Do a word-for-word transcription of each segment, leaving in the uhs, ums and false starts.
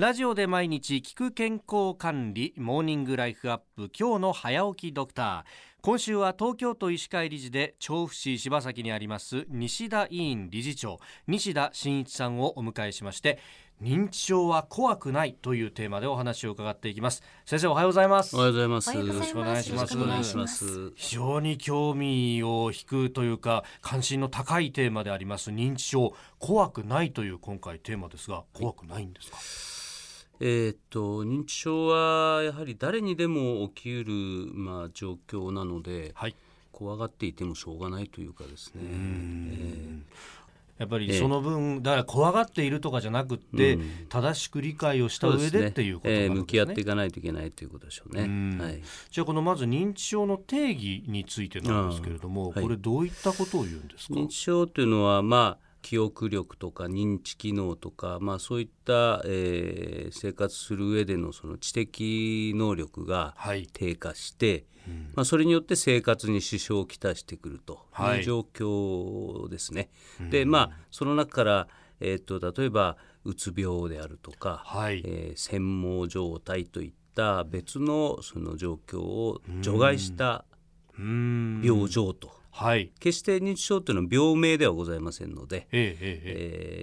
ラジオで毎日聞く健康管理モーニングライフアップ、今日の早起きドクター。今週は東京都医師会理事で調布市柴崎にあります西田医院理事長、西田真一さんをお迎えしまして、認知症は怖くないというテーマでお話を伺っていきます。先生、おはようございます。おはようございます。よろしくお願いします。非常に興味を引くというか、関心の高いテーマであります認知症、怖くないという今回テーマですが、怖くないんですか？えー、っと認知症はやはり誰にでも起きうる、まあ、状況なので、はい、怖がっていてもしょうがないというかですね。うーん、えー、やっぱりその分、えー、だから怖がっているとかじゃなくって、うん、正しく理解をした上でっていうことなんですね。えー、向き合っていかないといけないということでしょうね。うん、はい、じゃあこのまず認知症の定義についてなんですけれども、はい、これどういったことを言うんですか？認知症というのは、まあ記憶力とか認知機能とか、まあ、そういった、えー、生活する上でのその知的能力が低下して、はい、うん、まあ、それによって生活に支障をきたしてくるという状況ですね。はい、で、まあ、その中から、えー、と例えばうつ病であるとか、はい、えー、専門状態といった別のその状況を除外した病状と、はい、決して認知症というのは病名ではございませんので、え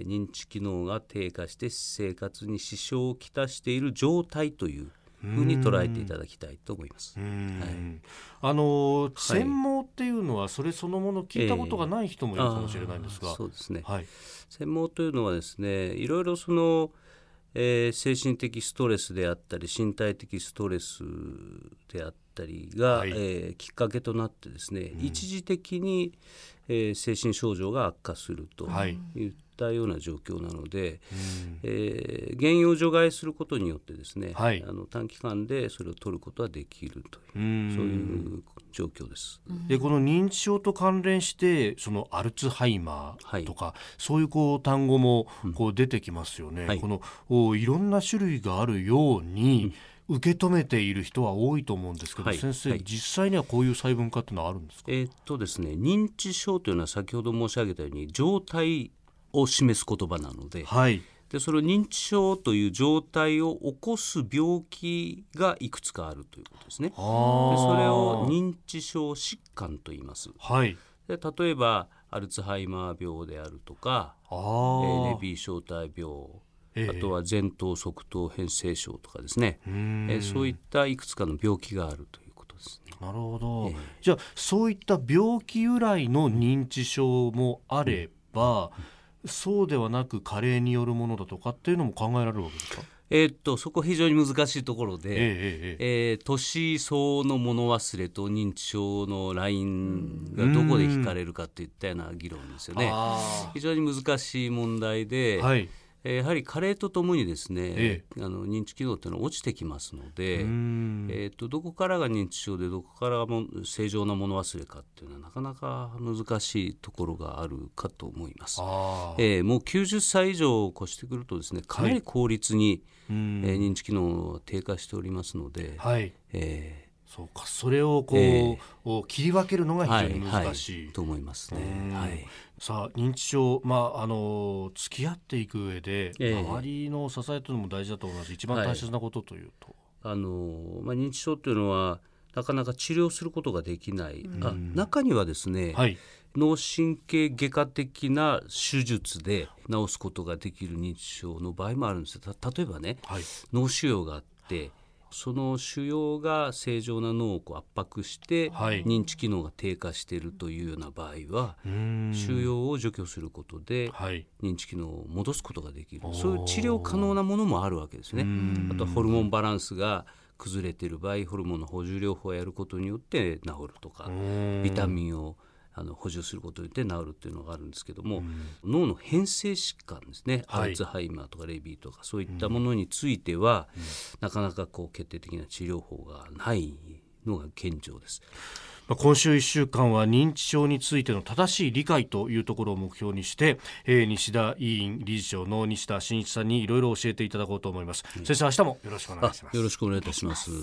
ええええー、認知機能が低下して生活に支障をきたしている状態というふうに捉えていただきたいと思います。うん、はい、あの専門っていうのはそれそのもの聞いたことがない人もいるかもしれないんですが、えー、そうですね、はい、専門というのはですね、いろいろその、えー、精神的ストレスであったり身体的ストレスであったりが、はい、えー、きっかけとなってですね、うん、一時的に、えー、精神症状が悪化するといったような状況なので、うん、えー、原因を除外することによってですね、はい、あの短期間でそれを取ることはできるという、うん、そういう状況です。うん、でこの認知症と関連してそのアルツハイマーとか、はい、そういうこう単語もこう出てきますよね。うん、はい、このいろんな種類があるように、うん、受け止めている人は多いと思うんですけど、はい、先生、はい、実際にはこういう細分化というのはあるんですか？えーっとですね、認知症というのは先ほど申し上げたように状態を示す言葉なので、はい、でそれを認知症という状態を起こす病気がいくつかあるということですね。でそれを認知症疾患と言います。はい、で例えばアルツハイマー病であるとか、あ、えー、レビー小体病、あとは前頭側頭変性症とかですね、えー、そういったいくつかの病気があるということですね。なるほど。えー、じゃあそういった病気由来の認知症もあれば、うん、そうではなく加齢によるものだとかっていうのも考えられるわけですか？えー、っとそこ非常に難しいところで、えーえーえー、年相応の物忘れと認知症のラインがどこで引かれるかといったような議論ですよね。非常に難しい問題で、はい、やはり加齢とともにですね、ええ、あの認知機能というのは落ちてきますので、えー、とどこからが認知症でどこからも正常な物忘れかというのはなかなか難しいところがあるかと思います。えー、もうきゅうじゅっさい以上を越してくるとですね、かなり効率に、はい、えー、認知機能が低下しておりますので、はい、えーそうか、それをこう、えー、切り分けるのが非常に難しい、はいはい、と思いますね。はい、さあ認知症、まあ、あの付き合っていく上で、えー、周りの支えというのも大事だと思います。一番大切なことというと、はい、あのまあ、認知症というのはなかなか治療することができない、うん、あ中にはですね、はい、脳神経外科的な手術で治すことができる認知症の場合もあるんです。た例えばね、はい、脳腫瘍があって、その腫瘍が正常な脳をこう圧迫して認知機能が低下しているというような場合は、腫瘍を除去することで認知機能を戻すことができる、そういう治療可能なものもあるわけですね。あとはホルモンバランスが崩れている場合、ホルモンの補充療法をやることによって治るとか、ビタミンをあの補充することによって治るというのがあるんですけども、うん、脳の変性疾患ですね、はい、アルツハイマーとかレビーとかそういったものについては、うん、なかなかこう決定的な治療法がないのが現状です。今週いっしゅうかんは認知症についての正しい理解というところを目標にして、えー、西田委員理事長の西田真一さんにいろいろ教えていただこうと思います。うん、先生、明日もよろしくお願いします。よろしくお願いいたします。